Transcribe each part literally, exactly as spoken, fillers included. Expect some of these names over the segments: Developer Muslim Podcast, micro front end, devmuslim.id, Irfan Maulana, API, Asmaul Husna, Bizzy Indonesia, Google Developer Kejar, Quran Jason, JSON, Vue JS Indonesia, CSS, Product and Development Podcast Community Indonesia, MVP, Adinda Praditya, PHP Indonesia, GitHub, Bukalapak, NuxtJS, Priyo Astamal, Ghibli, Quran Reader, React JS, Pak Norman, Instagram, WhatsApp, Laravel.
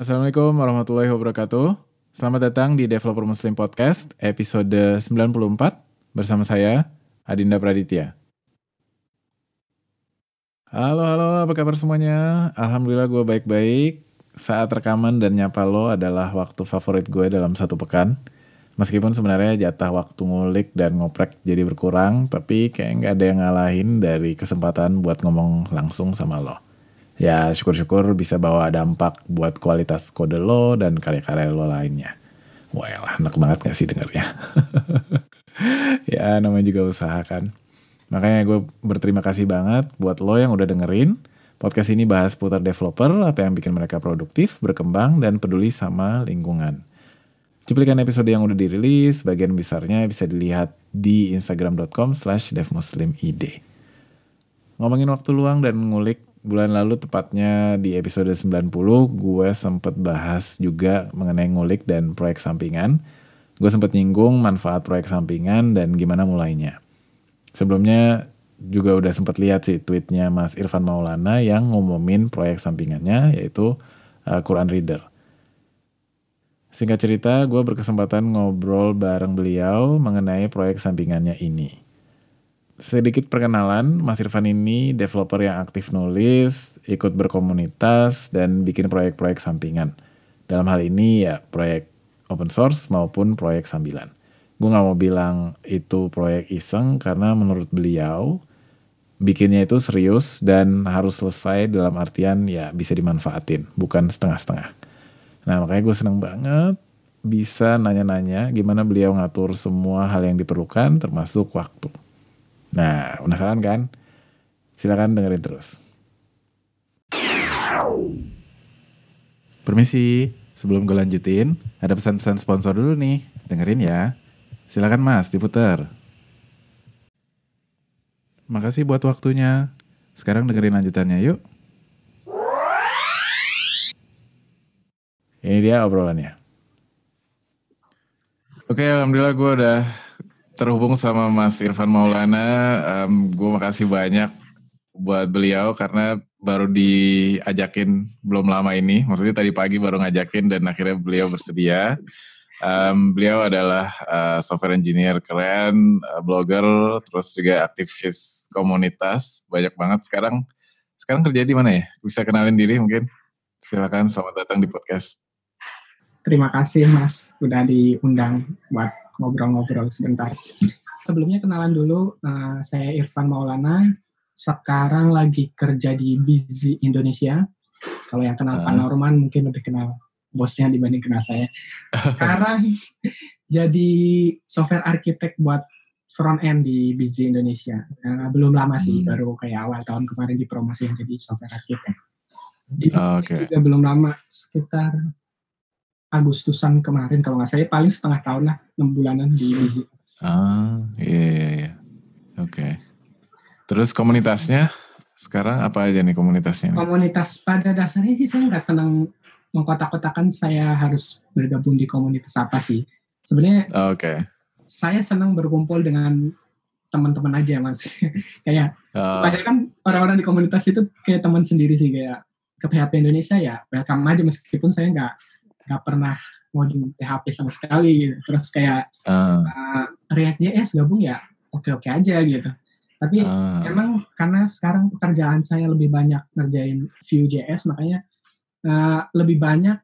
Assalamualaikum warahmatullahi wabarakatuh. Selamat datang di Developer Muslim Podcast episode sembilan puluh empat bersama saya, Adinda Praditya. Halo, halo, apa kabar semuanya? Alhamdulillah gue baik-baik. Saat rekaman dan nyapa lo adalah waktu favorit gue dalam satu pekan. Meskipun sebenarnya jatah waktu ngulik dan ngoprek jadi berkurang, tapi kayak nggak ada yang ngalahin dari kesempatan buat ngomong langsung sama lo. Ya, syukur-syukur bisa bawa dampak buat kualitas kode lo dan karya-karya lo lainnya. Wah, enak banget gak sih dengernya? Ya, namanya juga usaha kan. Makanya gue berterima kasih banget buat lo yang udah dengerin. Podcast ini bahas putar developer, apa yang bikin mereka produktif, berkembang, dan peduli sama lingkungan. Cuplikan episode yang udah dirilis, bagian besarnya bisa dilihat di instagram.com slash devmuslim.id. Ngomongin waktu luang dan ngulik, bulan lalu tepatnya di episode sembilan puluh, gue sempet bahas juga mengenai ngulik dan proyek sampingan. Gue sempet nyinggung manfaat proyek sampingan dan gimana mulainya. Sebelumnya juga udah sempet lihat sih tweetnya Mas Irfan Maulana yang ngumumin proyek sampingannya, yaitu uh, Quran Reader. Singkat cerita, gue berkesempatan ngobrol bareng beliau mengenai proyek sampingannya ini. Sedikit perkenalan, Mas Irfan ini developer yang aktif nulis, ikut berkomunitas, dan bikin proyek-proyek sampingan. Dalam hal ini ya proyek open source maupun proyek sambilan. Gue gak mau bilang itu proyek iseng karena menurut beliau, bikinnya itu serius dan harus selesai dalam artian ya bisa dimanfaatin, bukan setengah-setengah. Nah makanya gue seneng banget bisa nanya-nanya gimana beliau ngatur semua hal yang diperlukan termasuk waktu. Nah, penasaran kan? Silakan dengerin terus. Permisi, sebelum gue lanjutin, ada pesan-pesan sponsor dulu nih. Dengerin ya. Silakan Mas, diputar. Makasih buat waktunya. Sekarang dengerin lanjutannya yuk. Ini dia obrolannya. Oke, alhamdulillah gue udah terhubung sama Mas Irfan Maulana. Um, gue makasih banyak buat beliau karena baru diajakin belum lama ini. Maksudnya tadi pagi baru ngajakin dan akhirnya beliau bersedia. Um, beliau adalah uh, software engineer keren, uh, blogger, terus juga aktivis komunitas. Banyak banget. Sekarang sekarang kerja di mana ya? Bisa kenalin diri mungkin? Silakan, selamat datang di podcast. Terima kasih Mas, udah diundang buat ngobrol-ngobrol sebentar. Sebelumnya kenalan dulu, uh, saya Irfan Maulana, sekarang lagi kerja di Bizzy Indonesia. Kalau yang kenal uh. Pak Norman mungkin lebih kenal bosnya dibanding kenal saya. Sekarang jadi software architect buat front end di Bizzy Indonesia. Uh, belum lama sih, hmm. baru kayak awal tahun kemarin dipromosi jadi software architect. Di oh, okay. juga belum lama, sekitar Agustusan kemarin kalau nggak saya, paling setengah tahun lah, enam bulanan di Bizzy. Ah, iya, iya, iya. Oke. Okay. Terus komunitasnya, sekarang apa aja nih komunitasnya? Komunitas, pada dasarnya sih saya nggak senang mengkotak-kotakan saya harus bergabung di komunitas apa sih. Sebenarnya okay. saya senang berkumpul dengan teman-teman aja, Mas. Kayak, uh. padahal kan orang-orang di komunitas itu kayak teman sendiri sih, kayak ke P H P Indonesia ya, welcome aja meskipun saya nggak nggak pernah mau di P H P sama sekali gitu. Terus kayak uh. Uh, React J S gabung ya oke-oke aja gitu. Tapi uh. emang karena sekarang pekerjaan saya lebih banyak ngerjain Vue J S, makanya uh, lebih banyak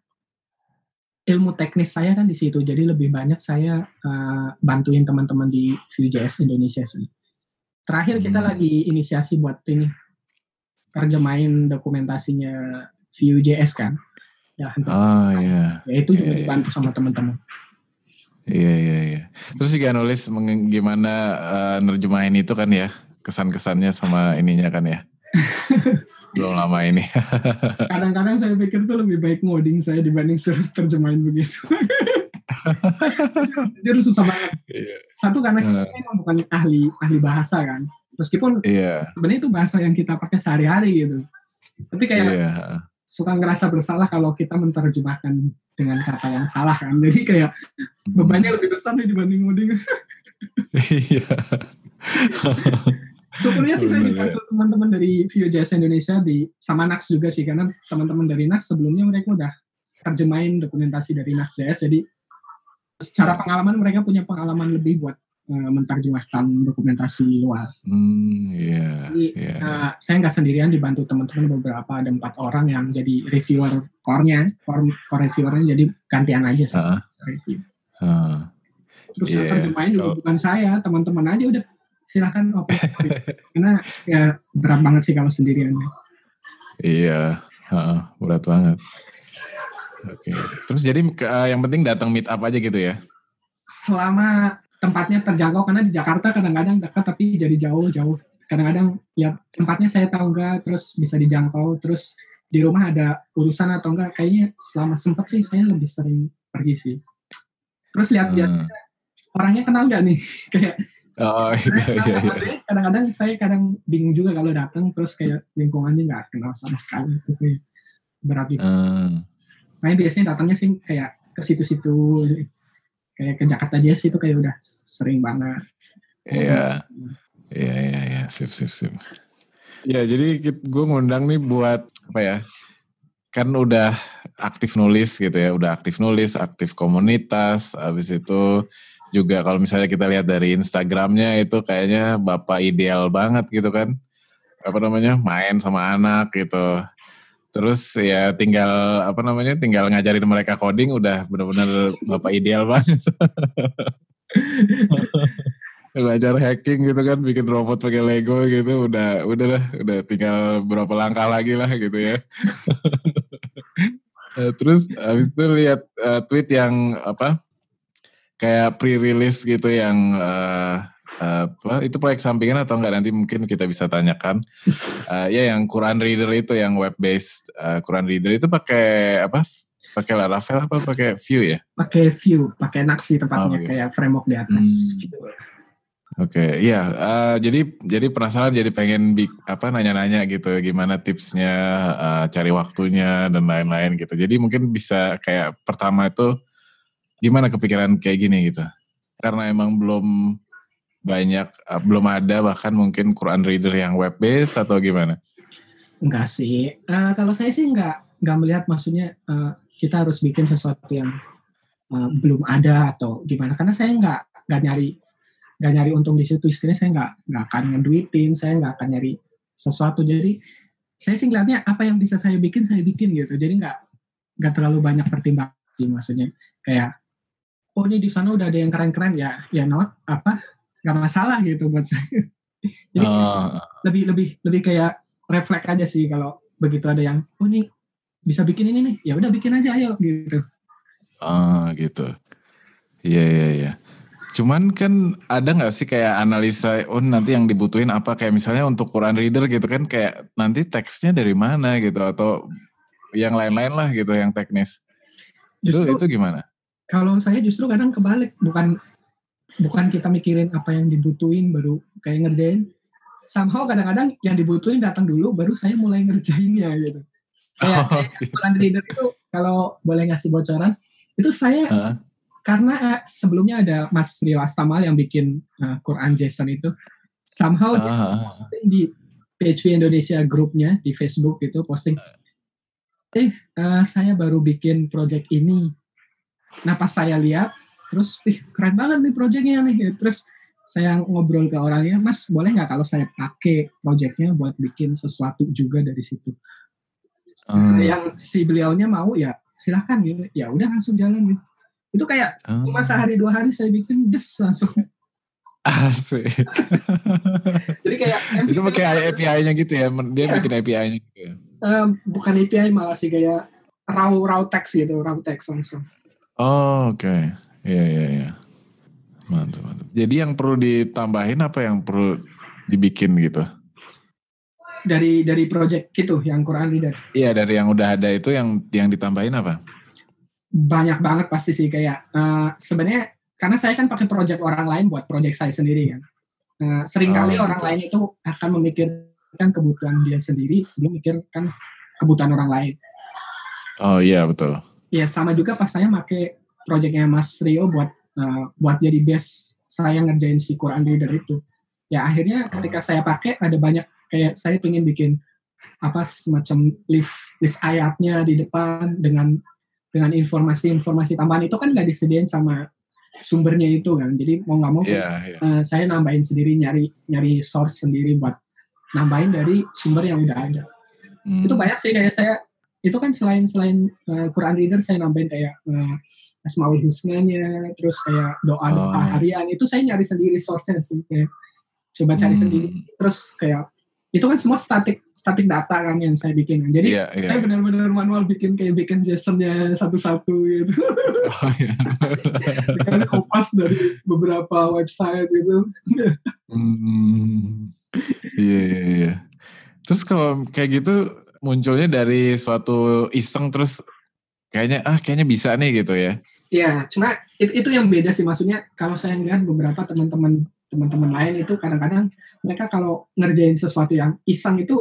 ilmu teknis saya kan di situ. Jadi lebih banyak saya uh, bantuin teman-teman di Vue J S Indonesia sih. Terakhir hmm. kita lagi inisiasi buat ini terjemahin dokumentasinya Vue J S kan. Ya, oh, iya. ya itu juga iya, dibantu iya. sama teman-teman. Iya iya iya. Terus juga nulis meng- gimana uh, nerjemahin itu kan ya, kesan-kesannya sama ininya kan ya. Belum lama ini. Kadang-kadang saya pikir tuh lebih baik ngoding saya dibanding suruh terjemahin begitu. Jujur susah banget. Iya. Satu karena kita uh. memang bukan ahli ahli bahasa kan. Meskipun iya. sebenarnya itu bahasa yang kita pakai sehari-hari gitu. Tapi kayak iya. suka ngerasa bersalah kalau kita menerjemahkan dengan kata yang salah kan. Jadi kayak bebannya lebih besar nih dibanding ngoding. Iya. Syukurnya sih saya dibantu teman-teman dari Vue J S Indonesia di sama Nux juga sih, karena teman-teman dari Nux sebelumnya mereka udah terjemahin dokumentasi dari NuxtJS. Jadi secara pengalaman mereka punya pengalaman lebih buat uh, menterjemahkan dokumentasi luar. Mm, yeah, jadi yeah, uh, yeah. saya nggak sendirian, dibantu teman-teman beberapa, ada empat orang yang jadi reviewer core-nya, core, core reviewernya, jadi gantian aja sih. Uh, review. Uh, Terus yeah, terjemahin juga oh. bukan saya, teman-teman aja udah silahkan open. Karena ya berat banget sih kalau sendirian. Iya, yeah, uh, berat banget. Oke, okay. Terus jadi uh, yang penting datang meet up aja gitu ya? Selama tempatnya terjangkau, karena di Jakarta kadang-kadang dekat tapi jadi jauh-jauh. Kadang-kadang ya tempatnya saya tahu enggak, terus bisa dijangkau, terus di rumah ada urusan atau enggak. Kayaknya selama sempat sih saya lebih sering pergi sih. Terus lihat hmm. biasanya orangnya kenal enggak nih? Kayak oh, iya, iya, iya. kadang-kadang saya kadang bingung juga kalau datang, terus kayak lingkungannya enggak kenal sama sekali. Gitu. Berat gitu. Hmm. Makanya biasanya datangnya sih kayak ke situ-situ, kayak ke Jakarta J S itu kayak udah sering banget. Iya, iya, iya, ya. sip, sip, sip. Ya, jadi gue ngundang nih buat apa ya? Kan udah aktif nulis gitu ya, udah aktif nulis, aktif komunitas. Abis itu juga kalau misalnya kita lihat dari Instagramnya itu kayaknya bapak ideal banget gitu kan? Apa namanya? Main sama anak gitu. Terus ya tinggal apa namanya tinggal ngajarin mereka coding udah benar-benar bapak ideal banget. Belajar hacking gitu kan, bikin robot pakai Lego gitu, udah udah lah, udah tinggal berapa langkah lagi lah gitu ya. Terus habis itu lihat uh, tweet yang apa kayak pre-release gitu yang uh, apa itu proyek sampingan atau enggak, nanti mungkin kita bisa tanyakan. uh, ya yang Quran Reader itu yang web based, uh, Quran Reader itu pakai apa, pakai Laravel apa pakai Vue ya, pakai Vue, pakai Nux sih tempatnya. Oh, okay. Kayak framework di atas hmm. Vue. Oke, okay, ya yeah. uh, jadi jadi penasaran, jadi pengen big, apa nanya-nanya gitu gimana tipsnya, uh, cari waktunya dan lain-lain gitu. Jadi mungkin bisa kayak pertama itu gimana kepikiran kayak gini gitu, karena emang belum banyak, uh, belum ada bahkan mungkin Quran Reader yang web-based atau gimana? Enggak sih. Uh, kalau saya sih enggak, enggak melihat maksudnya uh, kita harus bikin sesuatu yang uh, belum ada atau gimana. Karena saya enggak, enggak nyari, enggak nyari untung di situ. Istilahnya saya enggak, enggak akan ngeduitin, saya enggak akan nyari sesuatu. Jadi saya sih ngeliatnya apa yang bisa saya bikin, saya bikin gitu. Jadi enggak, enggak terlalu banyak pertimbangan sih maksudnya. Kayak, oh ini di sana udah ada yang keren-keren ya, ya not, apa, nggak masalah gitu buat saya. Jadi uh. lebih lebih lebih kayak refleks aja sih kalau begitu ada yang oh nih bisa bikin ini nih, ya udah bikin aja ayo gitu. Ah uh, gitu. Iya yeah, iya yeah, iya. Yeah. Cuman kan ada nggak sih kayak analisa oh nanti yang dibutuhin apa, kayak misalnya untuk Quran Reader gitu kan kayak nanti teksnya dari mana gitu atau yang lain-lain lah gitu yang teknis. Justru, itu itu gimana? Kalau saya justru kadang kebalik, bukan bukan kita mikirin apa yang dibutuhin baru kayak ngerjain. Somehow kadang-kadang yang dibutuhin datang dulu baru saya mulai ngerjainnya gitu. Kayak oh, gitu. Quran Reader itu kalau boleh ngasih bocoran, itu saya huh? karena sebelumnya ada Mas Priyo Astamal yang bikin uh, Quran Jason itu. Somehow uh. dia posting di P H P Indonesia grupnya di Facebook gitu, posting eh uh, saya baru bikin project ini. Nah pas saya lihat terus, ih keren banget nih projectnya nih. Terus saya ngobrol ke orangnya, Mas boleh nggak kalau saya pakai projectnya buat bikin sesuatu juga dari situ. Hmm. Nah, yang si beliaunya mau ya silahkan gitu. Ya udah langsung jalan gitu. Itu kayak hmm. cuma sehari dua hari saya bikin, des langsung. Asik. Jadi kayak itu pakai A P I-nya gitu ya, dia ya. bikin A P I-nya. Gitu ya. Um, bukan A P I malah sih kayak raw raw text gitu, raw text langsung. Oh, oke. Okay. Iya, iya, iya. Mantap, mantap. Jadi yang perlu ditambahin apa yang perlu dibikin gitu? Dari dari project gitu, yang Quran Reader. Iya, dari yang udah ada itu yang yang ditambahin apa? Banyak banget pasti sih kayak. Uh, sebenarnya karena saya kan pakai project orang lain buat project saya sendiri kan. Uh, seringkali oh, orang gitu. lain itu akan memikirkan kebutuhan dia sendiri sebelum memikirkan kebutuhan orang lain. Oh iya, betul. Iya, sama juga pas saya pakai proyeknya Mas Rio buat uh, buat jadi base saya ngerjain si Quran Reader itu. Ya akhirnya ketika saya pakai ada banyak kayak saya pengen bikin apa semacam list list ayatnya di depan dengan dengan informasi-informasi tambahan itu kan nggak disediain sama sumbernya itu kan. Jadi mau nggak mau yeah, yeah. Uh, saya nambahin sendiri, nyari nyari source sendiri buat nambahin dari sumber yang udah ada. Mm. Itu banyak sih kayak saya itu kan selain selain uh, Quran Reader saya nambahin kayak uh, Asmaul Husnanya, terus kayak doa-doa oh. harian itu saya nyari sendiri source-nya sih. Kayak, coba cari hmm. sendiri. Terus kayak itu kan semua static static data kan yang saya bikin. Jadi yeah, yeah. saya benar-benar manual bikin kayak bikin JSON-nya satu-satu gitu. Oh iya. Yeah. Kopas dari beberapa website gitu. Hmm. Iya iya iya. Terus kalau kayak gitu munculnya dari suatu iseng terus kayaknya ah kayaknya bisa nih gitu ya. Iya, cuma itu, itu yang beda sih maksudnya kalau saya lihat beberapa teman-teman teman-teman lain itu kadang-kadang mereka kalau ngerjain sesuatu yang iseng itu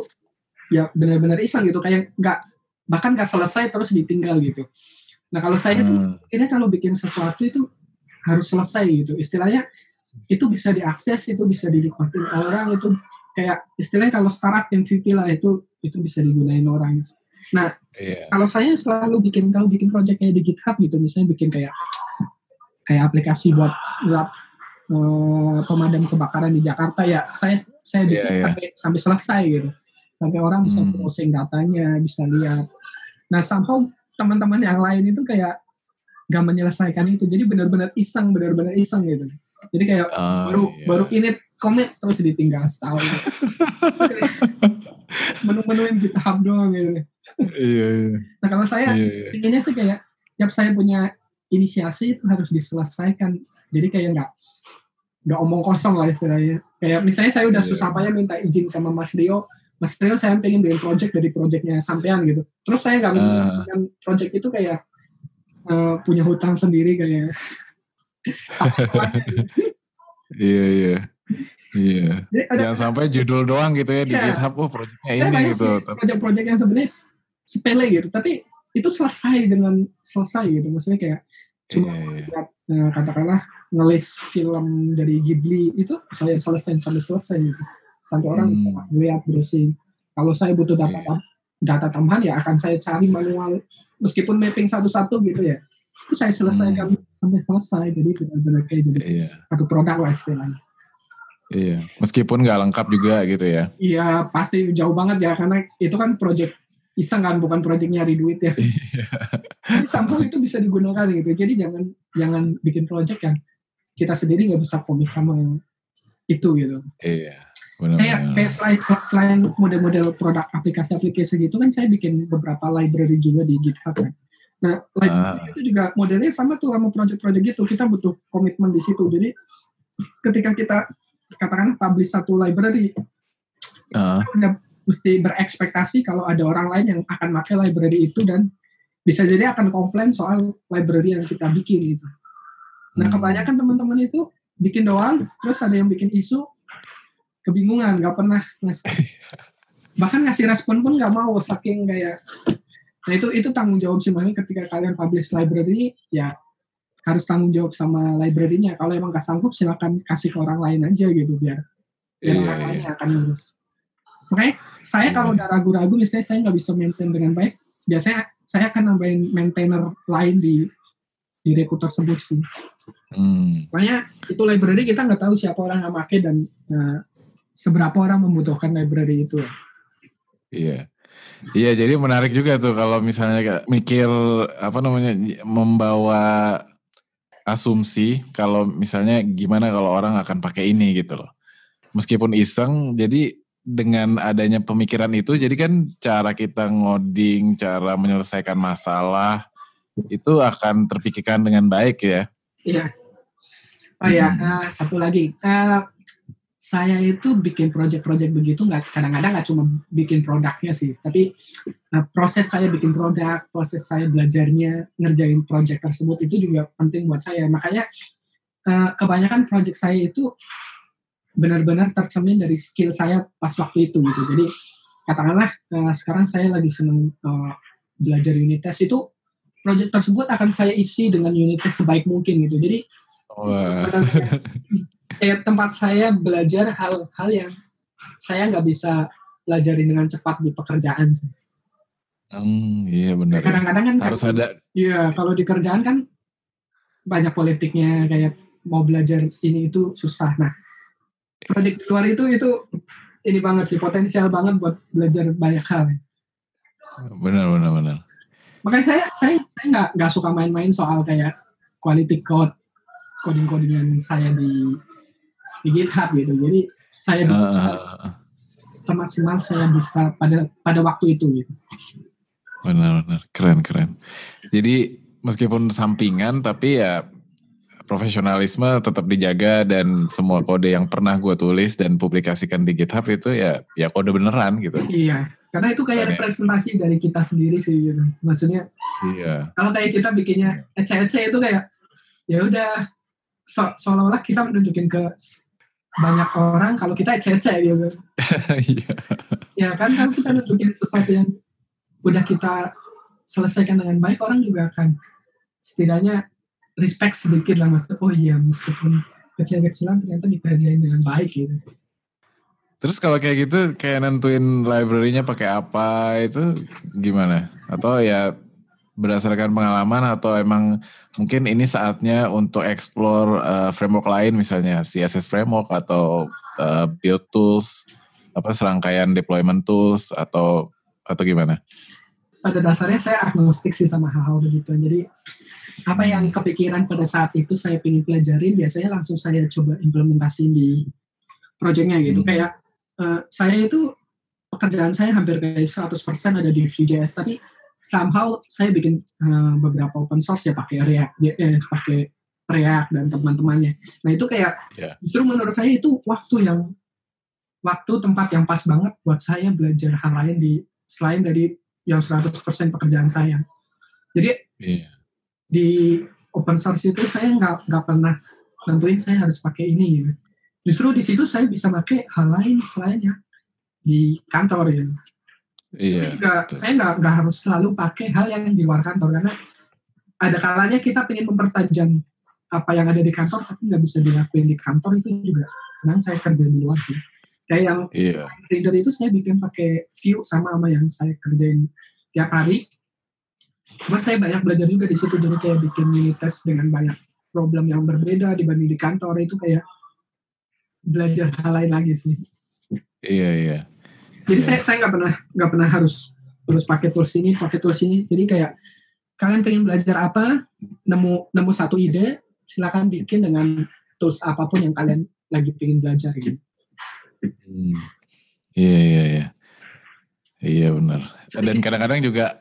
ya benar-benar iseng gitu kayak nggak bahkan nggak selesai terus ditinggal gitu. Nah kalau saya hmm. tuh ini kalau bikin sesuatu itu harus selesai gitu. Istilahnya itu bisa diakses, itu bisa dinikmatin orang, itu kayak istilahnya kalau startup M V P lah itu itu bisa digunain orang. Nah, yeah. kalau saya selalu bikin kalau bikin project kayak di GitHub gitu, misalnya bikin kayak kayak aplikasi buat buat uh, pemadam kebakaran di Jakarta ya, saya saya bikin yeah, yeah. sampai sampai selesai gitu, sampai orang bisa hmm. browsing datanya, bisa lihat. Nah, somehow teman-teman yang lain itu kayak gak menyelesaikan itu, jadi benar-benar iseng, benar-benar iseng gitu. Jadi kayak uh, baru yeah. baru ini komit terus ditinggal setahun. Gitu. Menu-menuin GitHub doang gitu. Iya, iya. Nah kalau saya iya, iya. inginnya sih kayak tiap saya punya inisiasi itu harus diselesaikan. Jadi kayak nggak nggak omong kosong lah istilahnya. Kayak misalnya saya udah iya, susah payah minta izin sama Mas Rio. Mas Rio saya pengen bikin project dari projectnya sampean gitu. Terus saya nggak menyelesaikan uh. project itu kayak uh, punya hutang sendiri kayak. Iya iya. Iya. Jadi, ada, jangan sampai judul doang gitu ya, ya di GitHub oh proyeknya ini gitu. Proyek-proyek yang sebenarnya sepele gitu, tapi itu selesai dengan selesai gitu. Maksudnya kayak cuma yeah, yeah. katakanlah ngelis film dari Ghibli itu saya selesai sampai selesai gitu. Sampai orang hmm. bisa lihat browsing. Kalau saya butuh data yeah. data tambahan ya akan saya cari manual meskipun mapping satu-satu gitu ya. Itu saya selesaikan hmm. sampai selesai jadi benar-benar kayak jadi yeah. satu produk lah istilahnya. Iya, meskipun nggak lengkap juga gitu ya. Iya, pasti jauh banget ya karena itu kan project iseng kan, bukan project nyari duit ya. Tapi sampel itu bisa digunakan gitu. Jadi jangan jangan bikin project yang kita sendiri nggak bisa komit sama itu gitu. Iya. Benar-benar. Kayak kayak selain, selain model-model produk aplikasi-aplikasi gitu kan saya bikin beberapa library juga di GitHub kan. Nah, library ah. itu juga modelnya sama tuh sama project-project gitu. Kita butuh komitmen di situ. Jadi ketika kita katakanlah publish satu library uh. udah mesti berekspektasi kalau ada orang lain yang akan pakai library itu dan bisa jadi akan komplain soal library yang kita bikin gitu. Nah hmm. kebanyakan teman-teman itu bikin doang terus ada yang bikin isu kebingungan nggak pernah ngasih bahkan ngasih respon pun nggak mau saking kayak. Nah itu itu tanggung jawab sih makanya ketika kalian publish library ya harus tanggung jawab sama library-nya. Kalau emang gak sanggup, silakan kasih ke orang lain aja gitu, biar, biar yeah, orang lain yeah. akan ngurus. Makanya, saya yeah. kalau udah ragu-ragu, misalnya saya gak bisa maintain dengan baik, biasanya saya akan nambahin maintainer lain di, di rekruter tersebut sih. Hmm. Makanya, itu library kita gak tahu siapa orang yang pakai dan uh, seberapa orang membutuhkan library itu. Iya. Yeah. Iya, jadi menarik juga tuh kalau misalnya mikir, apa namanya, membawa asumsi kalau misalnya gimana kalau orang akan pakai ini gitu loh. Meskipun iseng, jadi dengan adanya pemikiran itu, jadi kan cara kita ngoding, cara menyelesaikan masalah, itu akan terpikirkan dengan baik ya. Iya. Oh hmm. ya, uh, satu lagi. Uh, saya itu bikin project-project begitu, nggak, kadang-kadang nggak cuma bikin produknya sih, tapi nah, proses saya bikin produk, proses saya belajarnya, ngerjain project tersebut, itu juga penting buat saya. Makanya uh, kebanyakan project saya itu benar-benar tercermin dari skill saya pas waktu itu. Gitu. Jadi katakanlah uh, sekarang saya lagi senang uh, belajar unit test, itu project tersebut akan saya isi dengan unit test sebaik mungkin. Gitu. Jadi wow. kayak tempat saya belajar hal-hal yang saya nggak bisa pelajari dengan cepat di pekerjaan. Hmm, iya benar. Kadang-kadang kan harus ada. Iya, kalau di kerjaan kan banyak politiknya, kayak mau belajar ini itu susah. Nah, proyek di luar itu itu ini banget sih, potensial banget buat belajar banyak hal. Benar, benar, benar. Makanya saya saya saya nggak nggak suka main-main soal kayak quality code, coding-codingan saya di di GitHub gitu. Jadi saya uh, semaksimal saya bisa pada pada waktu itu gitu. Benar-benar, keren-keren. Jadi meskipun sampingan, tapi ya profesionalisme tetap dijaga, dan semua kode yang pernah gue tulis dan publikasikan di GitHub itu ya ya kode beneran gitu. Iya, karena itu kayak Tanya. representasi dari kita sendiri sih gitu. Maksudnya, iya. Kalau kayak kita bikinnya E C E C itu kayak ya udah so, seolah-olah kita menunjukin ke banyak orang kalau kita E C E C gitu. Iya. Ya kan, kalau kita nunjukin sesuatu yang udah kita selesaikan dengan baik, orang juga akan setidaknya respect sedikit lah, maksudnya oh iya meskipun kecil-kecilan ternyata dikerjain dengan baik gitu. Terus kalau kayak gitu, kayak nentuin library-nya pakai apa itu gimana? Atau ya berdasarkan pengalaman, atau emang mungkin ini saatnya untuk explore uh, framework lain, misalnya C S S framework atau uh, build tools, apa serangkaian deployment tools, atau atau gimana? Pada dasarnya saya agnostik sih sama hal-hal begituan. Jadi apa yang kepikiran pada saat itu saya pengen pelajarin, biasanya langsung saya coba implementasi di projectnya gitu. Hmm. Kayak uh, saya itu pekerjaan saya hampir kayak seratus persen ada di Vue J S, tapi somehow saya bikin uh, beberapa open source ya pakai React, eh, pakai React dan teman-temannya. Nah itu kayak yeah. Justru menurut saya itu waktu yang waktu tempat yang pas banget buat saya belajar hal lain di selain dari yang seratus persen pekerjaan saya. Jadi yeah. Di open source itu saya nggak nggak pernah nentuin saya harus pakai ini gitu. Justru di situ saya bisa pakai hal lain selainnya di kantor gitu. Iya. Yeah, saya nggak nggak harus selalu pakai hal yang di luar kantor, karena ada kalanya kita pengen mempertajam apa yang ada di kantor tapi nggak bisa dilakuin di kantor, itu juga kadang saya kerja di luar sih. Kayak yang yeah. Reader itu saya bikin pakai Vue sama sama yang saya kerjain tiap hari. Cuma saya banyak belajar juga di situ, jadi kayak bikin unit test dengan banyak problem yang berbeda dibanding di kantor, itu kayak belajar hal lain lagi sih. Iya iya. Jadi iya. saya saya nggak pernah nggak pernah harus terus pakai tools ini pakai tools ini. Jadi kayak kalian pengen belajar apa, nemu nemu satu ide, silakan bikin dengan tools apapun yang kalian lagi pengen belajar gitu. Hmm. Iya iya iya. Iya benar. Dan kadang-kadang juga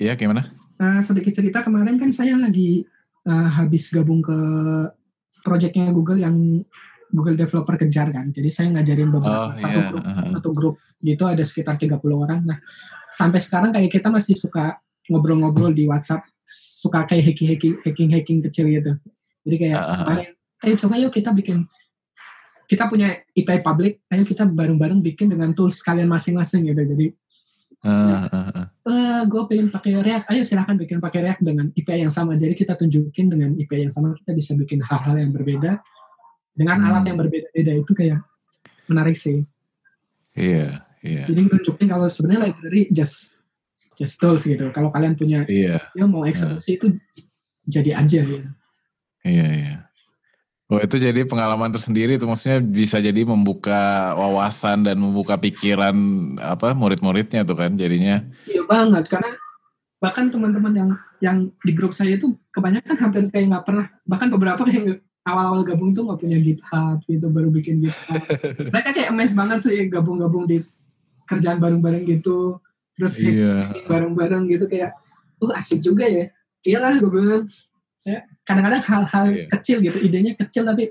iya gimana? Nah, sedikit cerita, kemarin kan saya lagi uh, habis gabung ke proyeknya Google yang Google Developer Kejar kan. Jadi saya ngajarin beberapa oh, satu yeah. grup, uh-huh. satu grup gitu ada sekitar tiga puluh orang. Nah, sampai sekarang kayak kita masih suka ngobrol-ngobrol di WhatsApp, suka kayak hacking-hacking hacking-hacking kecil gitu. Jadi kayak uh-huh. kemarin, ayo coba yuk kita bikin, kita punya I P public, ayo kita bareng-bareng bikin dengan tools kalian masing-masing gitu. Jadi Uh, uh, uh. Uh, gue pengen pakai React, ayo silahkan bikin pakai React dengan I P I yang sama. Jadi kita tunjukin dengan I P I yang sama kita bisa bikin hal-hal yang berbeda dengan hmm. alat yang berbeda-beda, itu kayak menarik sih. Iya, yeah, iya. Yeah. Jadi tunjukin kalau sebenarnya library just just tools gitu. Kalau kalian punya yeah. ya mau eksekusi uh. itu jadi aja gitu. Iya, yeah, iya. Yeah. Oh itu jadi pengalaman tersendiri, itu maksudnya bisa jadi membuka wawasan dan membuka pikiran apa murid-muridnya tuh kan jadinya. Iya banget, karena bahkan teman-teman yang yang di grup saya itu kebanyakan hampir kayak nggak pernah, bahkan beberapa yang awal-awal gabung tuh nggak punya GitHub gitu, baru bikin GitHub. Mereka kayak amazed banget sih gabung-gabung di kerjaan bareng-bareng gitu, terus iya. bareng-bareng gitu kayak, uh asik juga ya. Iyalah gue bilang. Ya, kadang-kadang hal-hal yeah. kecil gitu, idenya kecil tapi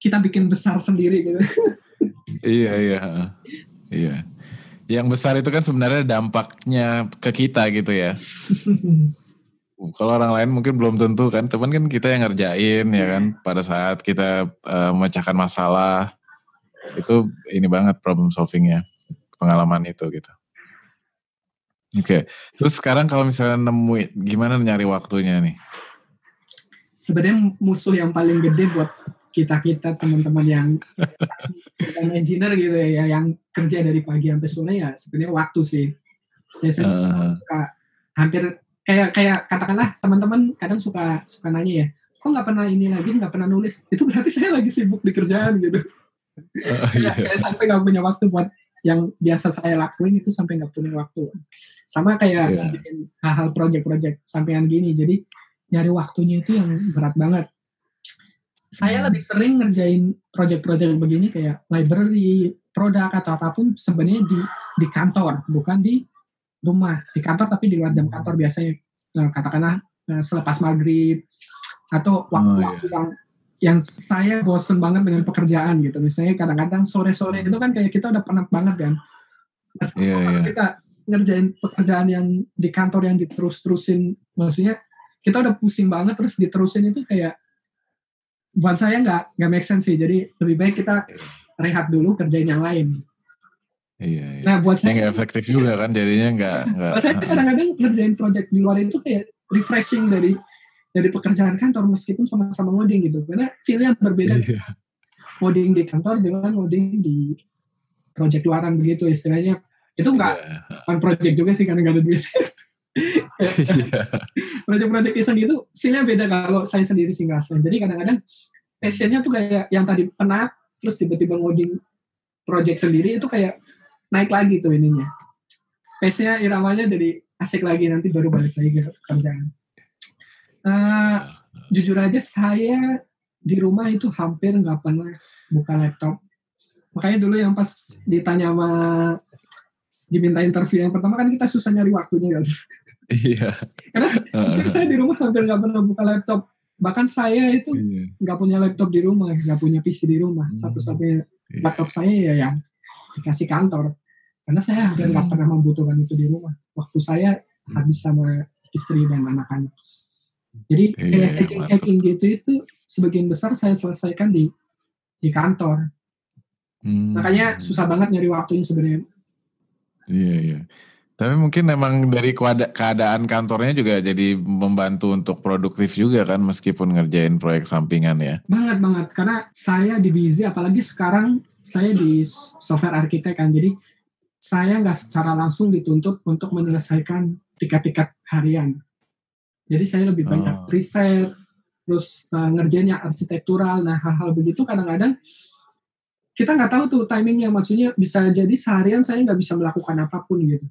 kita bikin besar sendiri gitu. Iya iya iya. Yang besar itu kan sebenarnya dampaknya ke kita gitu ya. Kalau orang lain mungkin belum tentu kan, teman kan kita yang ngerjain yeah. ya kan. Pada saat kita uh, memecahkan masalah itu ini banget problem solvingnya, pengalaman itu gitu. Oke, okay. Terus sekarang kalau misalnya nemuin, gimana nyari waktunya nih? Sebenarnya musuh yang paling gede buat kita-kita teman-teman yang engineer gitu ya, yang kerja dari pagi sampai sore ya sebenarnya waktu sih. Jason uh, suka hampir kayak kayak katakanlah teman-teman kadang suka suka nanya ya, kok nggak pernah ini lagi, nggak pernah nulis, itu berarti saya lagi sibuk di kerjaan gitu. Uh, iya. Kayak sampai nggak punya waktu buat yang biasa saya lakuin itu, sampai nggak punya waktu. Sama kayak yeah. bikin hal-hal project-project sampean gini, jadi nyari waktunya itu yang berat banget. Saya lebih sering ngerjain project-project begini kayak library, produk atau apapun sebenarnya di di kantor, bukan di rumah. Di kantor tapi di luar jam kantor biasanya, katakanlah selepas maghrib atau waktu-waktu oh, yeah. yang yang saya bosen banget dengan pekerjaan gitu. Misalnya kadang-kadang sore-sore itu kan kayak kita udah penat banget kan. Meskipun yeah, yeah. kita ngerjain pekerjaan yang di kantor yang diterus-terusin, maksudnya kita udah pusing banget terus diterusin itu kayak buat saya nggak nggak make sense sih. Jadi lebih baik kita rehat dulu, kerjain yang lain. Iya. iya. Nah buat saya nggak efektif juga kan jadinya nggak. Buat saya kadang-kadang ngerjain project di luar itu kayak refreshing dari dari pekerjaan kantor, meskipun sama-sama ngoding gitu, karena feel-nya berbeda. Iya. Ngoding di kantor dengan ngoding di project luaran begitu istilahnya. Itu enggak yeah. project juga sih karena enggak ada duit. yeah. Project-project iseng itu feel-nya beda kalau saya sendiri sih ngerasa. Jadi kadang-kadang passion-nya tuh kayak yang tadi penat, terus tiba-tiba ngoding project sendiri itu kayak naik lagi tuh ininya. Pace-nya, iramanya jadi asik lagi, nanti baru balik lagi ke kerjaan. Uh, jujur aja saya di rumah itu hampir nggak pernah buka laptop. Makanya dulu yang pas ditanya sama diminta interview yang pertama kan kita susah nyari waktunya kan. Iya. Karena uh, saya di rumah hampir nggak pernah buka laptop. Bahkan saya itu nggak iya. punya laptop di rumah, nggak punya P C di rumah. Hmm. Satu-satunya yeah. laptop saya ya yang dikasih kantor. Karena saya hampir nggak hmm. pernah membutuhkan itu di rumah. Waktu saya hmm. habis sama istri dan anak-anak. Jadi kayak hacking-hacking gitu itu sebagian besar saya selesaikan di di kantor. Hmm. Makanya susah banget nyari waktunya sebenarnya. Iya, iya. Tapi mungkin emang dari keadaan kantornya juga jadi membantu untuk produktif juga kan, meskipun ngerjain proyek sampingan ya. Banget banget, karena saya di Bizzy, apalagi sekarang saya di software architect kan. Jadi saya nggak secara langsung dituntut untuk menyelesaikan tiket-tiket harian. Jadi saya lebih banyak oh. riset, terus uh, ngerjain yang arsitektural, nah hal-hal begitu kadang-kadang kita nggak tahu tuh timingnya, maksudnya bisa jadi seharian saya nggak bisa melakukan apapun gitu.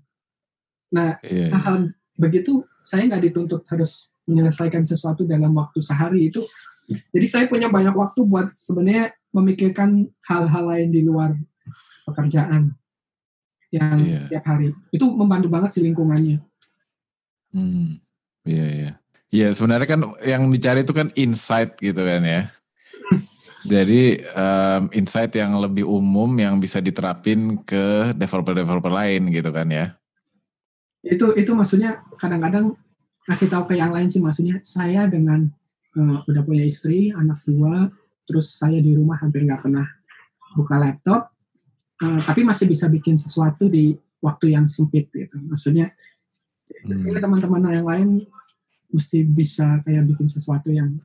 Nah yeah, hal yeah. begitu saya nggak dituntut harus menyelesaikan sesuatu dalam waktu sehari itu. Jadi saya punya banyak waktu buat sebenarnya memikirkan hal-hal lain di luar pekerjaan yang yeah. tiap hari. Itu membantu banget sih lingkungannya. Hmm. Iya, iya. Iya, sebenarnya kan yang dicari itu kan insight gitu kan ya. Jadi um, insight yang lebih umum yang bisa diterapin ke developer-developer lain gitu kan ya. Itu itu maksudnya kadang-kadang ngasih tahu ke yang lain sih, maksudnya saya dengan uh, udah punya istri, anak dua, terus saya di rumah hampir nggak pernah buka laptop, uh, tapi masih bisa bikin sesuatu di waktu yang sempit gitu. Maksudnya sehingga teman-teman yang lain mesti bisa kayak bikin sesuatu yang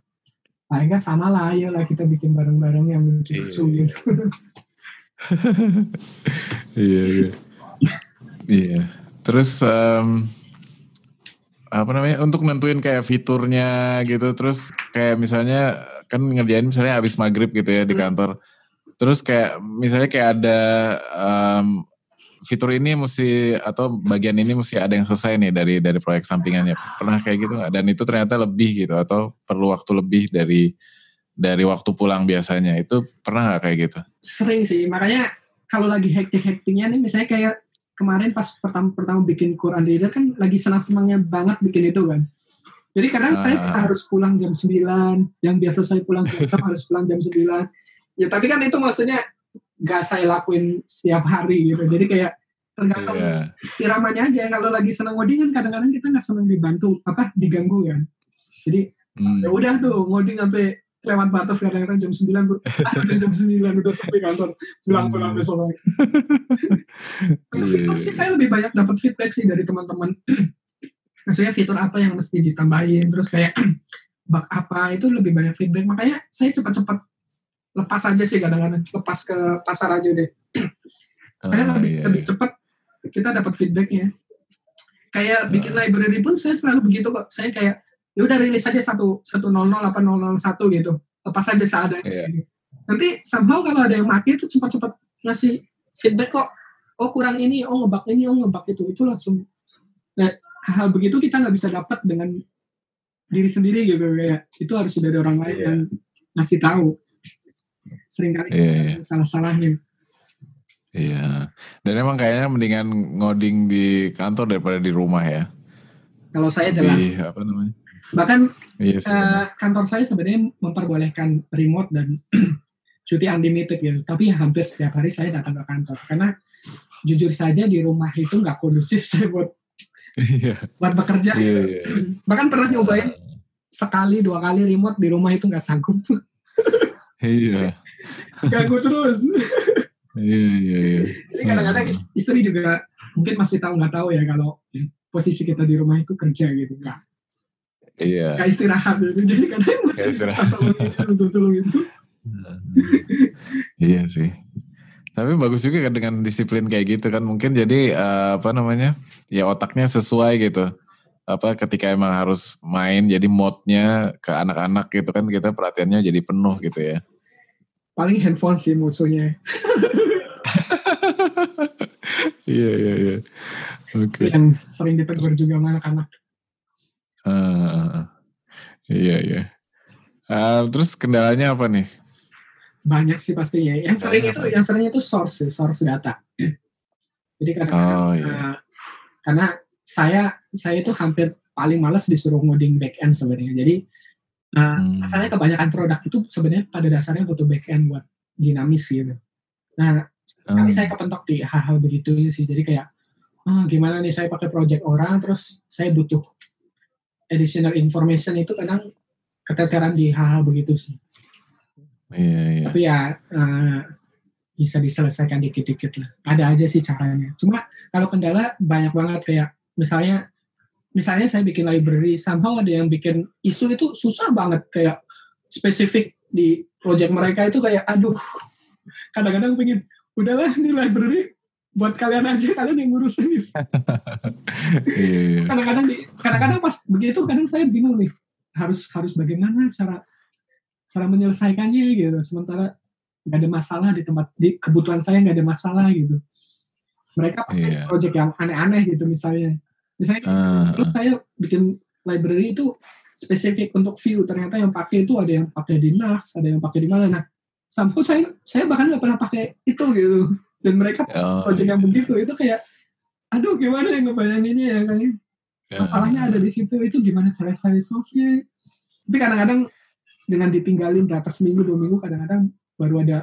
paling nggak sama lah, ayolah kita bikin bareng-bareng yang lucu-lucu gitu. Iya, iya. Iya. Terus um, apa namanya, untuk nentuin kayak fiturnya gitu, terus kayak misalnya kan ngerjain misalnya habis maghrib gitu ya di kantor, terus kayak misalnya kayak ada um, fitur ini mesti atau bagian ini mesti ada yang selesai nih dari dari proyek sampingannya, pernah kayak gitu nggak? Dan itu ternyata lebih gitu atau perlu waktu lebih dari dari waktu pulang biasanya, itu pernah nggak kayak gitu? Sering sih, makanya kalau lagi hektik-hektiknya nih, misalnya kayak kemarin pas pertama-pertama bikin Quran Reader kan lagi senang-senangnya banget bikin itu kan. Jadi kadang ah. saya harus pulang jam sembilan, yang biasa saya pulang jam enam harus pulang jam sembilan. Ya tapi kan itu maksudnya gak saya lakuin setiap hari gitu. Jadi kayak tergantung yeah. iramanya aja. Kalau lagi senang ngoding kan kadang-kadang kita gak senang dibantu, apa, diganggu kan. Jadi mm. ya udah tuh ngoding sampai lewat batas, kadang-kadang jam sembilan gue, ah, jam sembilan udah sampai kantor, pulang-pulang besok lagi. Fitur sih saya lebih banyak dapat feedback sih dari teman-teman. Maksudnya fitur apa yang mesti ditambahin, terus kayak bug apa, itu lebih banyak feedback. Makanya saya cepat-cepat lepas aja sih kadang-kadang, lepas ke pasar aja deh. Karena uh, lebih, iya, lebih iya. cepat kita dapat feedbacknya. kayak bikin library pun saya selalu begitu kok. Saya kayak ya udah rilis aja satu satu nol nol apa nol nol satu gitu, lepas aja seadanya. Yeah. Nanti somehow kalau ada yang pakai itu cepat-cepat ngasih feedback kok. Oh kurang ini, oh ngebug ini, oh ngebug itu, itu langsung. Nah, hal begitu kita nggak bisa dapat dengan diri sendiri gitu ya. Itu harus dari orang lain yeah. yang ngasih tahu. Seringkali yeah. salah-salahin. Iya. Dan emang kayaknya mendingan ngoding di kantor daripada di rumah ya. Kalau saya jelas. Iya, apa namanya? Bahkan yes, uh, kantor saya sebenarnya memperbolehkan remote dan cuti unlimited gitu. Tapi hampir setiap hari saya datang ke kantor karena jujur saja di rumah itu nggak kondusif saya buat yeah. buat bekerja. Yeah, gitu. yeah. Bahkan pernah nyobain uh. sekali dua kali remote di rumah itu nggak sanggup. Iya. Ganggu terus. Iya, iya, iya. Jadi kadang-kadang istri juga mungkin masih tahu nggak tahu ya kalau posisi kita di rumah itu kerja gitu nggak? Iya. Nggak istirahat gitu. Jadi kadang masih tolong itu. Iya sih. Tapi bagus juga kan dengan disiplin kayak gitu kan mungkin jadi uh, apa namanya ya otaknya sesuai gitu. Apa ketika emang harus main jadi modnya ke anak-anak gitu kan kita perhatiannya jadi penuh gitu ya. Paling handphone sih musuhnya. Iya iya iya. Oke. Yang sering ditegur juga sama anak-anak. Uh, iya iya. Uh, terus kendalanya apa nih? Banyak sih pastinya. Yang sering itu yang sering itu source, source data. Jadi kadang-kadang oh, iya. uh, karena saya saya itu hampir paling malas disuruh ngoding backend sebenarnya. Jadi Nah, hmm. asalnya kebanyakan produk itu sebenarnya pada dasarnya butuh back-end buat dinamis gitu. Nah, kali hmm. saya kepentok di hal-hal begitu sih. Jadi kayak, oh, gimana nih saya pakai project orang, terus saya butuh additional information itu kadang keteteran di hal-hal begitu sih. Yeah, yeah. Tapi ya uh, bisa diselesaikan dikit-dikit lah. Ada aja sih caranya. Cuma kalau kendala banyak banget kayak misalnya Misalnya saya bikin library, somehow ada yang bikin isu itu susah banget. Kayak spesifik di project mereka itu kayak, aduh, kadang-kadang pengen, udahlah ini library buat kalian aja, kalian yang ngurusin. Kadang-kadang di, kadang-kadang pas begitu, kadang saya bingung nih, harus harus bagaimana cara cara menyelesaikannya gitu. Sementara nggak ada masalah di tempat, di kebutuhan saya nggak ada masalah gitu. Mereka pakai yeah. project yang aneh-aneh gitu misalnya. Misalnya, uh, saya bikin library itu spesifik untuk Vue. Ternyata yang pakai itu ada yang pakai di Nux, ada yang pakai di mana. Nah, sampo saya saya bahkan nggak pernah pakai itu gitu. Dan mereka oh, project iya. yang begitu itu kayak, aduh gimana yang ngebayanginnya ya kayaknya. Masalahnya ada di situ itu gimana cara saya solve-nya. Tapi kadang-kadang dengan ditinggalin berapa seminggu dua minggu kadang-kadang baru ada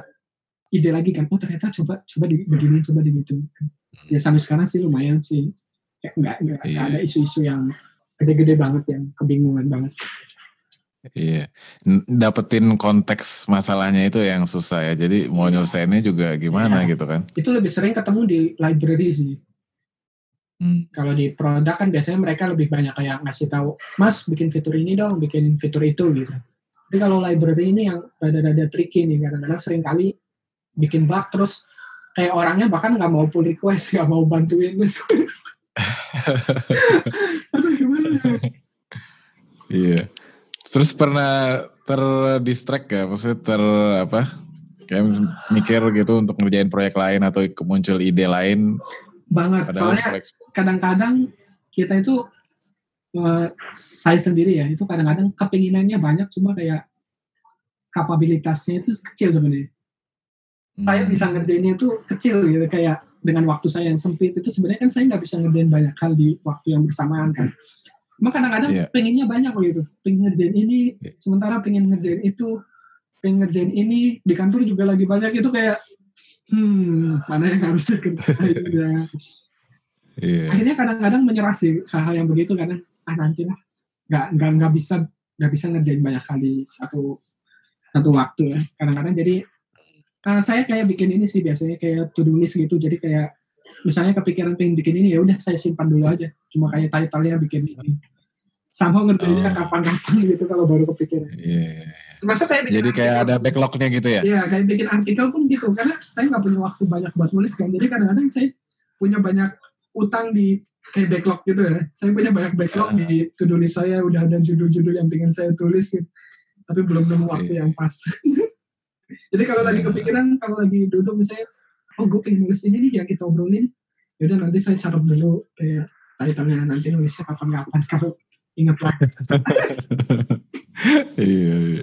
ide lagi kan. Oh ternyata coba coba di begini coba di gitu. Ya sampai sekarang sih lumayan sih. Ya, enggak, enggak iya. ada isu-isu yang gede-gede banget yang kebingungan banget. Iya, dapetin konteks masalahnya itu yang susah ya. Jadi mau iya. nyelesainnya juga gimana iya. gitu kan? Itu lebih sering ketemu di library sih. Hmm. Kalau di produk kan biasanya mereka lebih banyak kayak ngasih tahu, Mas bikin fitur ini dong, bikin fitur itu gitu. Tapi kalau library ini yang rada-rada tricky nih, kadang-kadang sering kali bikin bug terus kayak orangnya bahkan nggak mau pull request, nggak mau bantuin. Aduh gimana ya? Iya. Terus pernah terdistract gak? Maksudnya ter apa? Kayak mikir gitu untuk ngerjain proyek lain atau muncul ide lain? Banget. Soalnya proyek. Kadang-kadang kita itu saya sendiri ya itu kadang-kadang kepinginannya banyak cuma kayak kapabilitasnya itu kecil sebenarnya. Hmm. Saya bisa ngerjainnya itu kecil gitu kayak. Dengan waktu saya yang sempit itu sebenarnya kan saya nggak bisa ngerjain banyak hal di waktu yang bersamaan kan. Emang kadang-kadang yeah. pengennya banyak gitu, pengen ngerjain ini, yeah. sementara pengen ngerjain itu, pengen ngerjain ini di kantor juga lagi banyak itu kayak, hmm mana yang harus dikerjain ya. yeah. Akhirnya kadang-kadang menyerah sih hal-hal yang begitu karena ah nanti lah, nggak nggak nggak bisa nggak bisa ngerjain banyak kali satu satu waktu ya. Kadang-kadang jadi Uh, saya kayak bikin ini sih biasanya kayak to do list gitu jadi kayak misalnya kepikiran pengen bikin ini ya udah saya simpan dulu aja cuma kayak title-nya bikin ini sama ngerjainnya oh. kapan-kapan gitu kalau baru kepikiran. Iya. Yeah. Maksud kayak jadi kayak ada backlog-nya gitu ya? Iya kayak bikin artikel pun gitu karena saya nggak punya waktu banyak buat nulis kan jadi kadang-kadang saya punya banyak utang di kayak backlog gitu ya. Saya punya banyak backlog ya. Di to-do list saya udah ada judul-judul yang pengen saya tulis gitu. Tapi belum nemu waktu yang pas. Jadi kalau lagi kepikiran, kalau lagi duduk misalnya, oh gue pengen nulis ini nih yang kita obrolin, yaudah nanti saya catat dulu kayak title-nya, nanti nulisnya kapan-kapan kalau ingat lagi. Iya.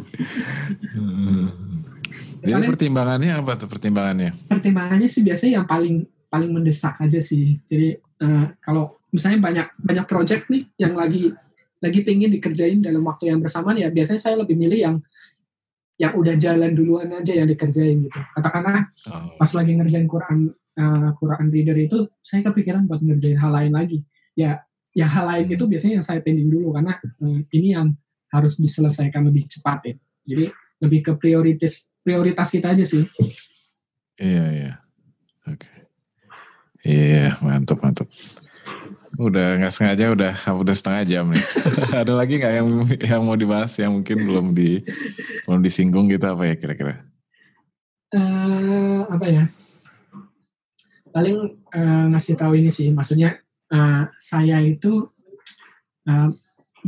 Jadi pertimbangannya apa tuh pertimbangannya? Pertimbangannya sih biasanya yang paling paling mendesak aja sih. Jadi uh, kalau misalnya banyak banyak project nih yang lagi lagi pengen dikerjain dalam waktu yang bersamaan, ya biasanya saya lebih milih yang yang udah jalan duluan aja yang dikerjain gitu. Katakanlah oh. pas lagi ngerjain Quran uh, Quran Reader itu saya kepikiran buat ngerjain hal lain lagi. Ya ya hal lain hmm. itu biasanya yang saya pending dulu karena uh, ini yang harus diselesaikan lebih cepat ya. Jadi lebih ke prioritas prioritas kita aja sih. Iya iya. Oke. Okay. Iya, mantap mantap. Udah nggak sengaja udah udah setengah jam nih. Ada lagi nggak yang yang mau dibahas yang mungkin belum di belum disinggung gitu apa ya kira-kira? Uh, apa ya? Paling uh, ngasih tahu ini sih, maksudnya uh, saya itu uh,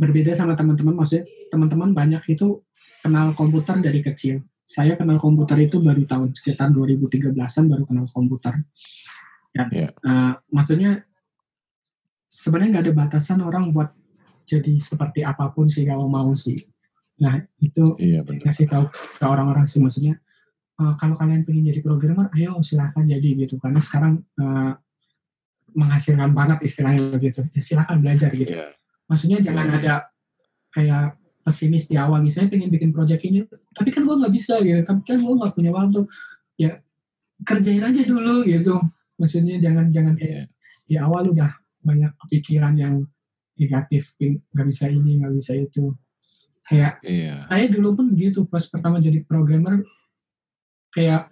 berbeda sama teman-teman, maksudnya teman-teman banyak itu kenal komputer dari kecil. Saya kenal komputer itu baru tahun sekitar dua ribu tiga belasan baru kenal komputer. Ya, yeah. uh, maksudnya sebenarnya nggak ada batasan orang buat jadi seperti apapun sih kalau mau sih. Nah itu iya, kasih tahu ke orang-orang sih, maksudnya uh, kalau kalian pengen jadi programmer, ayo silakan jadi gitu. Karena sekarang uh, menghasilkan banget istilahnya gitu. Ya silakan belajar gitu. Yeah. Maksudnya jangan yeah. ada kayak pesimis di awal. Misalnya pengen bikin project ini, tapi kan gue nggak bisa gitu. Tapi kan gue nggak punya waktu. Ya kerjain aja dulu gitu. Maksudnya jangan-jangan kayak yeah. di awal udah banyak kepikiran yang negatif, nggak bisa ini, nggak bisa itu. Kayak iya. saya dulu pun gitu pas pertama jadi programmer, kayak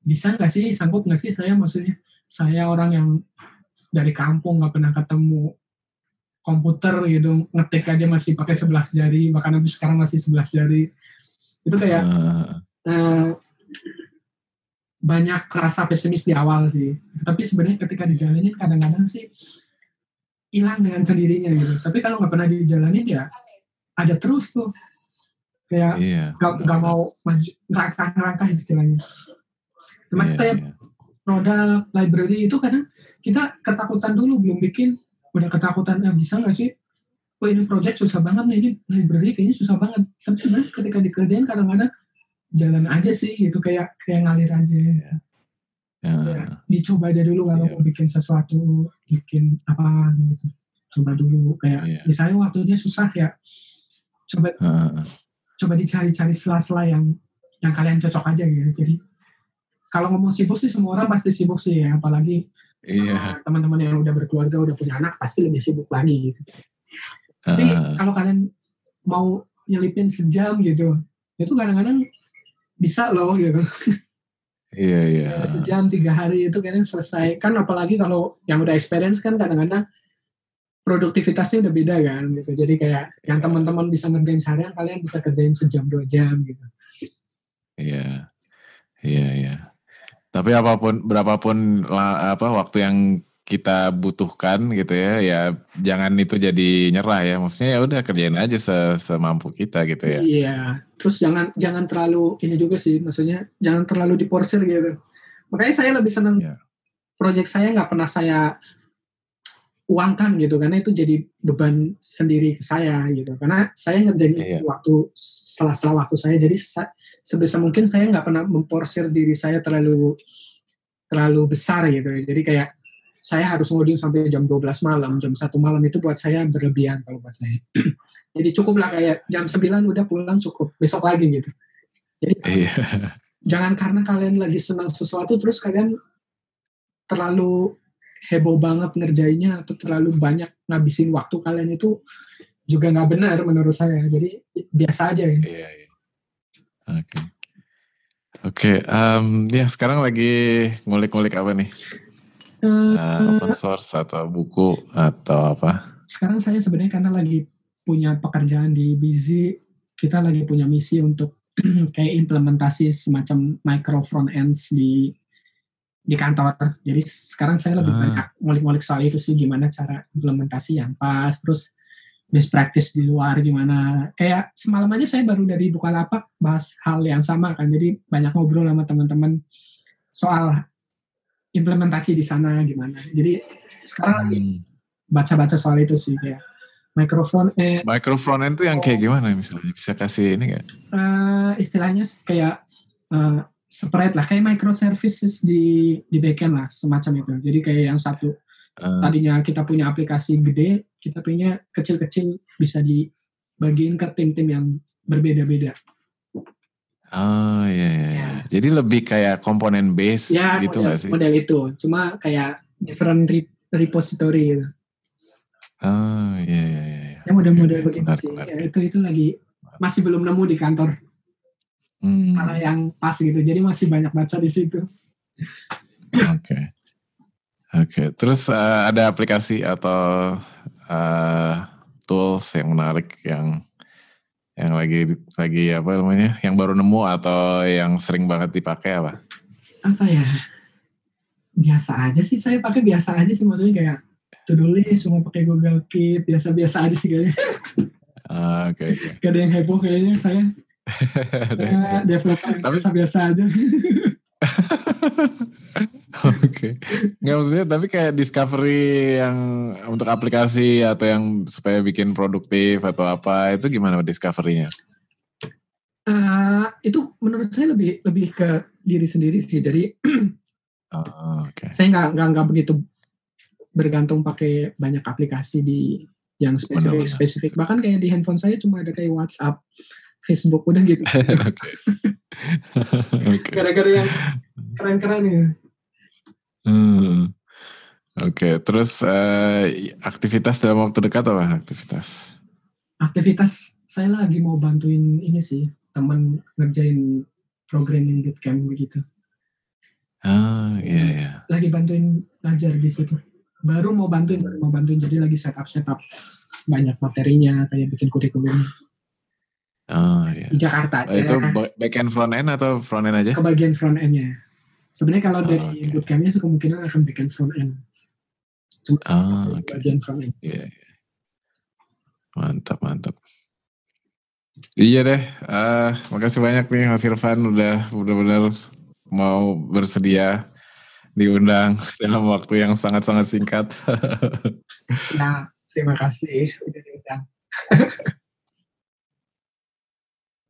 bisa nggak sih, sanggup nggak sih saya, maksudnya saya orang yang dari kampung nggak pernah ketemu komputer gitu, ngetik aja masih pakai sebelas jari, bahkan abis sekarang masih sebelas jari. Itu kayak uh. Uh, banyak rasa pesimis di awal sih. Tapi sebenarnya ketika dijalanin kadang-kadang sih hilang dengan sendirinya gitu. Tapi kalau nggak pernah dijalanin ya ada terus tuh kayak nggak iya, nggak mau maju, langkah-langkah istilahnya. Cuma iya, kayak iya. modal library itu kadang kita ketakutan dulu belum bikin udah ketakutan, ah, bisa nggak sih? Oh ini project susah banget nih, ini library kayaknya susah banget. Tapi sebenarnya ketika dikerjain kadang-kadang jalan aja sih gitu, kayak kayak ngalir aja. Ya. Ya, dicoba aja dulu kalau yeah. mau bikin sesuatu, bikin apa gitu, coba dulu kayak yeah. misalnya waktunya susah ya coba uh. coba dicari-cari sela-sela yang yang kalian cocok aja gitu. Jadi kalau ngomong sibuk sih semua orang pasti sibuk sih ya, apalagi yeah. uh, teman-teman yang udah berkeluarga udah punya anak pasti lebih sibuk lagi gitu. uh. Tapi kalau kalian mau nyelipin sejam gitu itu kadang-kadang bisa loh gitu. Iya, iya. Sejam, tiga hari itu kadang selesai. Kan apalagi kalau yang udah experience kan kadang-kadang produktivitasnya udah beda kan gitu. Jadi kayak yeah. yang teman-teman bisa ngerjain seharian, kalian bisa kerjain sejam, dua jam gitu. Iya, iya, iya. Tapi apapun, berapapun apa waktu yang kita butuhkan gitu ya, ya jangan itu jadi nyerah ya. Maksudnya ya udah kerjain aja semampu kita gitu ya. Iya. Terus jangan jangan terlalu ini juga sih, maksudnya jangan terlalu diporsir gitu. Makanya saya lebih senang yeah. project saya nggak pernah saya uangkan gitu, karena itu jadi beban sendiri ke saya gitu. Karena saya ngerjain yeah. waktu sela-sela waktu saya, jadi sa- sebisa mungkin saya nggak pernah memporsir diri saya terlalu terlalu besar gitu. Jadi kayak saya harus ngoding sampai jam dua belas malam, jam satu malam itu buat saya berlebihan kalau buat saya. Jadi cukuplah kayak jam sembilan udah pulang cukup, besok lagi gitu. Jadi yeah. jangan karena kalian lagi senang sesuatu terus kalian terlalu heboh banget ngerjainnya atau terlalu banyak ngabisin waktu kalian, itu juga nggak benar menurut saya. Jadi biasa aja ya. Yeah, yeah. Oke. Okay. Oke, okay, um, ya sekarang lagi ngulik-ngulik apa nih? Uh, open source atau buku atau apa? Sekarang saya sebenarnya karena lagi punya pekerjaan di Bizzy, kita lagi punya misi untuk kayak implementasi semacam micro front ends di di kantor. Jadi sekarang saya lebih ah. banyak ngulik-ngulik soal itu sih, gimana cara implementasi yang pas, terus best practice di luar gimana. Kayak semalam aja saya baru dari Bukalapak bahas hal yang sama kan, jadi banyak ngobrol sama teman-teman soal implementasi di sana gimana. Jadi sekarang hmm. baca-baca soal itu sih, kayak micro front end. Micro front end itu yang kayak gimana misalnya, bisa kasih ini nggak? Uh, istilahnya kayak uh, separate lah, kayak microservices di di backend lah, semacam itu. Jadi kayak yang satu uh, tadinya kita punya aplikasi gede, kita punya kecil-kecil bisa dibagiin ke tim-tim yang berbeda-beda. Oh iya, iya. Ya. Jadi lebih kayak komponen base ya, gitu nggak sih? Model itu, cuma kayak different repository gitu. Oh iya, iya, iya. Ya model-model okay, begitu sih. Ya, itu itu lagi masih belum nemu di kantor. Hmm. Cara yang pas gitu, jadi masih banyak baca di situ. Oke, okay. oke. Okay. Terus uh, ada aplikasi atau uh, tools yang menarik yang yang lagi lagi apa namanya, yang baru nemu atau yang sering banget dipakai apa? Apa ya? Biasa aja sih, saya pakai biasa aja sih, maksudnya kayak to-do list, semua pakai Google Keep, biasa-biasa aja sih kayaknya. Uh, oke. Okay, okay. Gak ada yang heboh kayaknya saya. Nah, developer biasa-biasa aja. Oke, okay. Nggak maksudnya tapi kayak discovery yang untuk aplikasi atau yang supaya bikin produktif atau apa, itu gimana discovery-nya? Uh, itu menurut saya lebih lebih ke diri sendiri sih. Jadi oh, okay. saya nggak nggak nggak begitu bergantung pakai banyak aplikasi di yang spesifik spesifik. Bahkan kayak di handphone saya cuma ada kayak WhatsApp, Facebook, udah gitu. Oke. Okay. Gara-gara yang keren-keren ya. Hmm. Oke, okay. Terus uh, aktivitas dalam waktu dekat apa aktivitas? Aktivitas saya lagi mau bantuin ini sih, teman ngerjain programming bootcamp begitu. Ah, iya ya. Lagi bantuin ngajar di situ. Baru mau bantuin, baru mau bantuin. Jadi lagi setup-setup banyak materinya, kayak bikin kurikulumnya. Oh, iya. Di Jakarta. Oh, itu back end front end atau front end aja? Kebagian front endnya. Sebenarnya kalau oh, dari okay. bootcampnya kemungkinan akan back end front end. Cuma oh, okay. bagian front end. Yeah, yeah. Mantap, mantap. Iya deh. Uh, makasih banyak nih Mas Irfan udah benar-benar mau bersedia diundang dalam waktu yang sangat-sangat singkat. Nah, terima kasih udah diundang.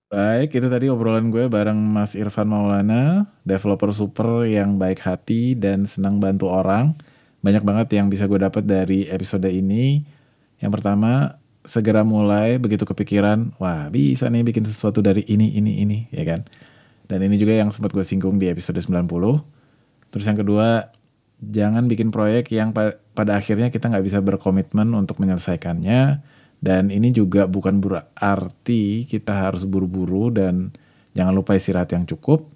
Baik, itu tadi obrolan gue bareng Mas Irfan Maulana, developer super yang baik hati dan senang bantu orang. Banyak banget yang bisa gue dapat dari episode ini. Yang pertama, segera mulai begitu kepikiran, wah bisa nih bikin sesuatu dari ini, ini, ini, ya kan? Dan ini juga yang sempat gue singgung di episode sembilan puluh. Terus yang kedua, jangan bikin proyek yang pada akhirnya kita nggak bisa berkomitmen untuk menyelesaikannya. Dan ini juga bukan berarti kita harus buru-buru dan jangan lupa istirahat yang cukup.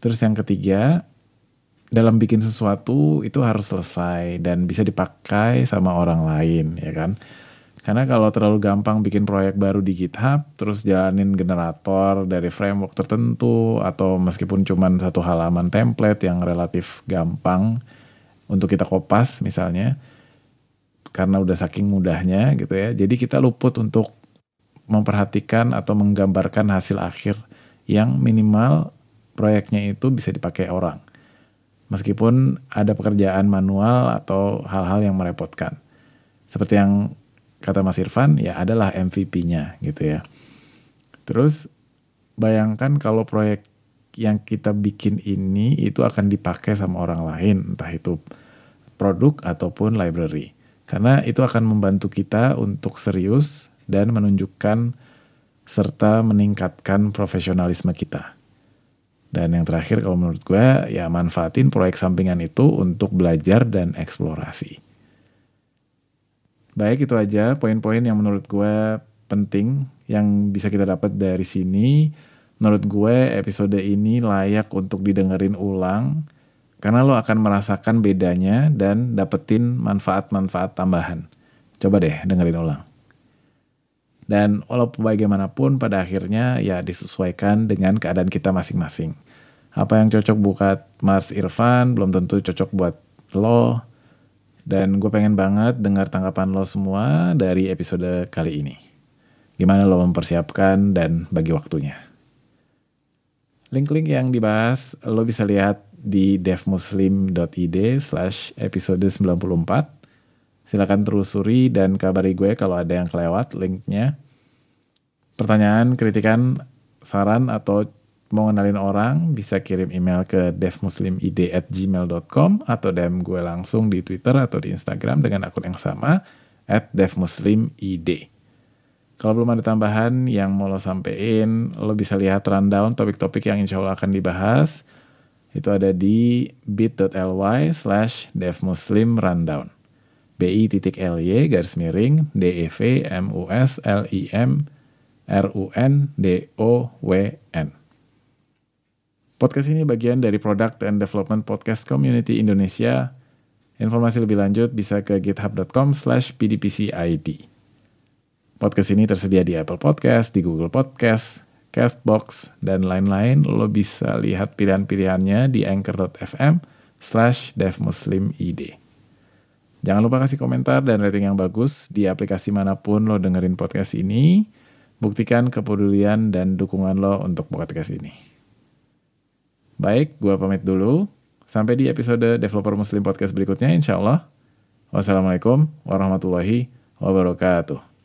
Terus yang ketiga, dalam bikin sesuatu itu harus selesai dan bisa dipakai sama orang lain, ya kan? Karena kalau terlalu gampang bikin proyek baru di GitHub, terus jalanin generator dari framework tertentu, atau meskipun cuma satu halaman template yang relatif gampang untuk kita kopas misalnya, karena udah saking mudahnya gitu ya. Jadi kita luput untuk memperhatikan atau menggambarkan hasil akhir yang minimal proyeknya itu bisa dipakai orang. Meskipun ada pekerjaan manual atau hal-hal yang merepotkan. Seperti yang kata Mas Irfan, ya adalah M V P-nya gitu ya. Terus bayangkan kalau proyek yang kita bikin ini itu akan dipakai sama orang lain, entah itu produk ataupun library. Karena itu akan membantu kita untuk serius dan menunjukkan serta meningkatkan profesionalisme kita. Dan yang terakhir kalau menurut gue, ya manfaatin proyek sampingan itu untuk belajar dan eksplorasi. Baik, itu aja poin-poin yang menurut gue penting yang bisa kita dapat dari sini. Menurut gue episode ini layak untuk didengerin ulang. Karena lo akan merasakan bedanya dan dapetin manfaat-manfaat tambahan. Coba deh dengerin ulang. Dan walaupun bagaimanapun pada akhirnya ya disesuaikan dengan keadaan kita masing-masing. apa yang cocok buat Mas Irfan belum tentu cocok buat lo. Dan gue pengen banget dengar tanggapan lo semua dari episode kali ini. Gimana lo mempersiapkan dan bagi waktunya. Link-link yang dibahas lo bisa lihat di devmuslim dot i d slash episode sembilan puluh empat. Silakan telusuri dan kabari gue kalau ada yang kelewat linknya. Pertanyaan, kritikan, saran, atau mau ngenalin orang, bisa kirim email ke devmuslim i d at gmail dot com atau D M gue langsung di Twitter atau di Instagram dengan akun yang sama, at devmuslim i d. Kalau belum ada tambahan yang mau lo sampein, lo bisa lihat rundown topik-topik yang insya Allah akan dibahas. Itu ada di bit dot l y slash devmuslim rundown. B I titik L Y garis miring D E V M U S L I M R U N D O W N. Podcast ini bagian dari Product and Development Podcast Community Indonesia. Informasi lebih lanjut bisa ke github dot com slash p d p c i d. Podcast ini tersedia di Apple Podcast, di Google Podcast, Castbox, dan lain-lain. Lo bisa lihat pilihan-pilihannya di anchor dot f m slash devmuslim i d. Jangan lupa kasih komentar dan rating yang bagus di aplikasi manapun lo dengerin podcast ini. Buktikan kepedulian dan dukungan lo untuk podcast ini. Baik, gue pamit dulu. Sampai di episode Developer Muslim Podcast berikutnya, insya Allah. Wassalamualaikum warahmatullahi wabarakatuh.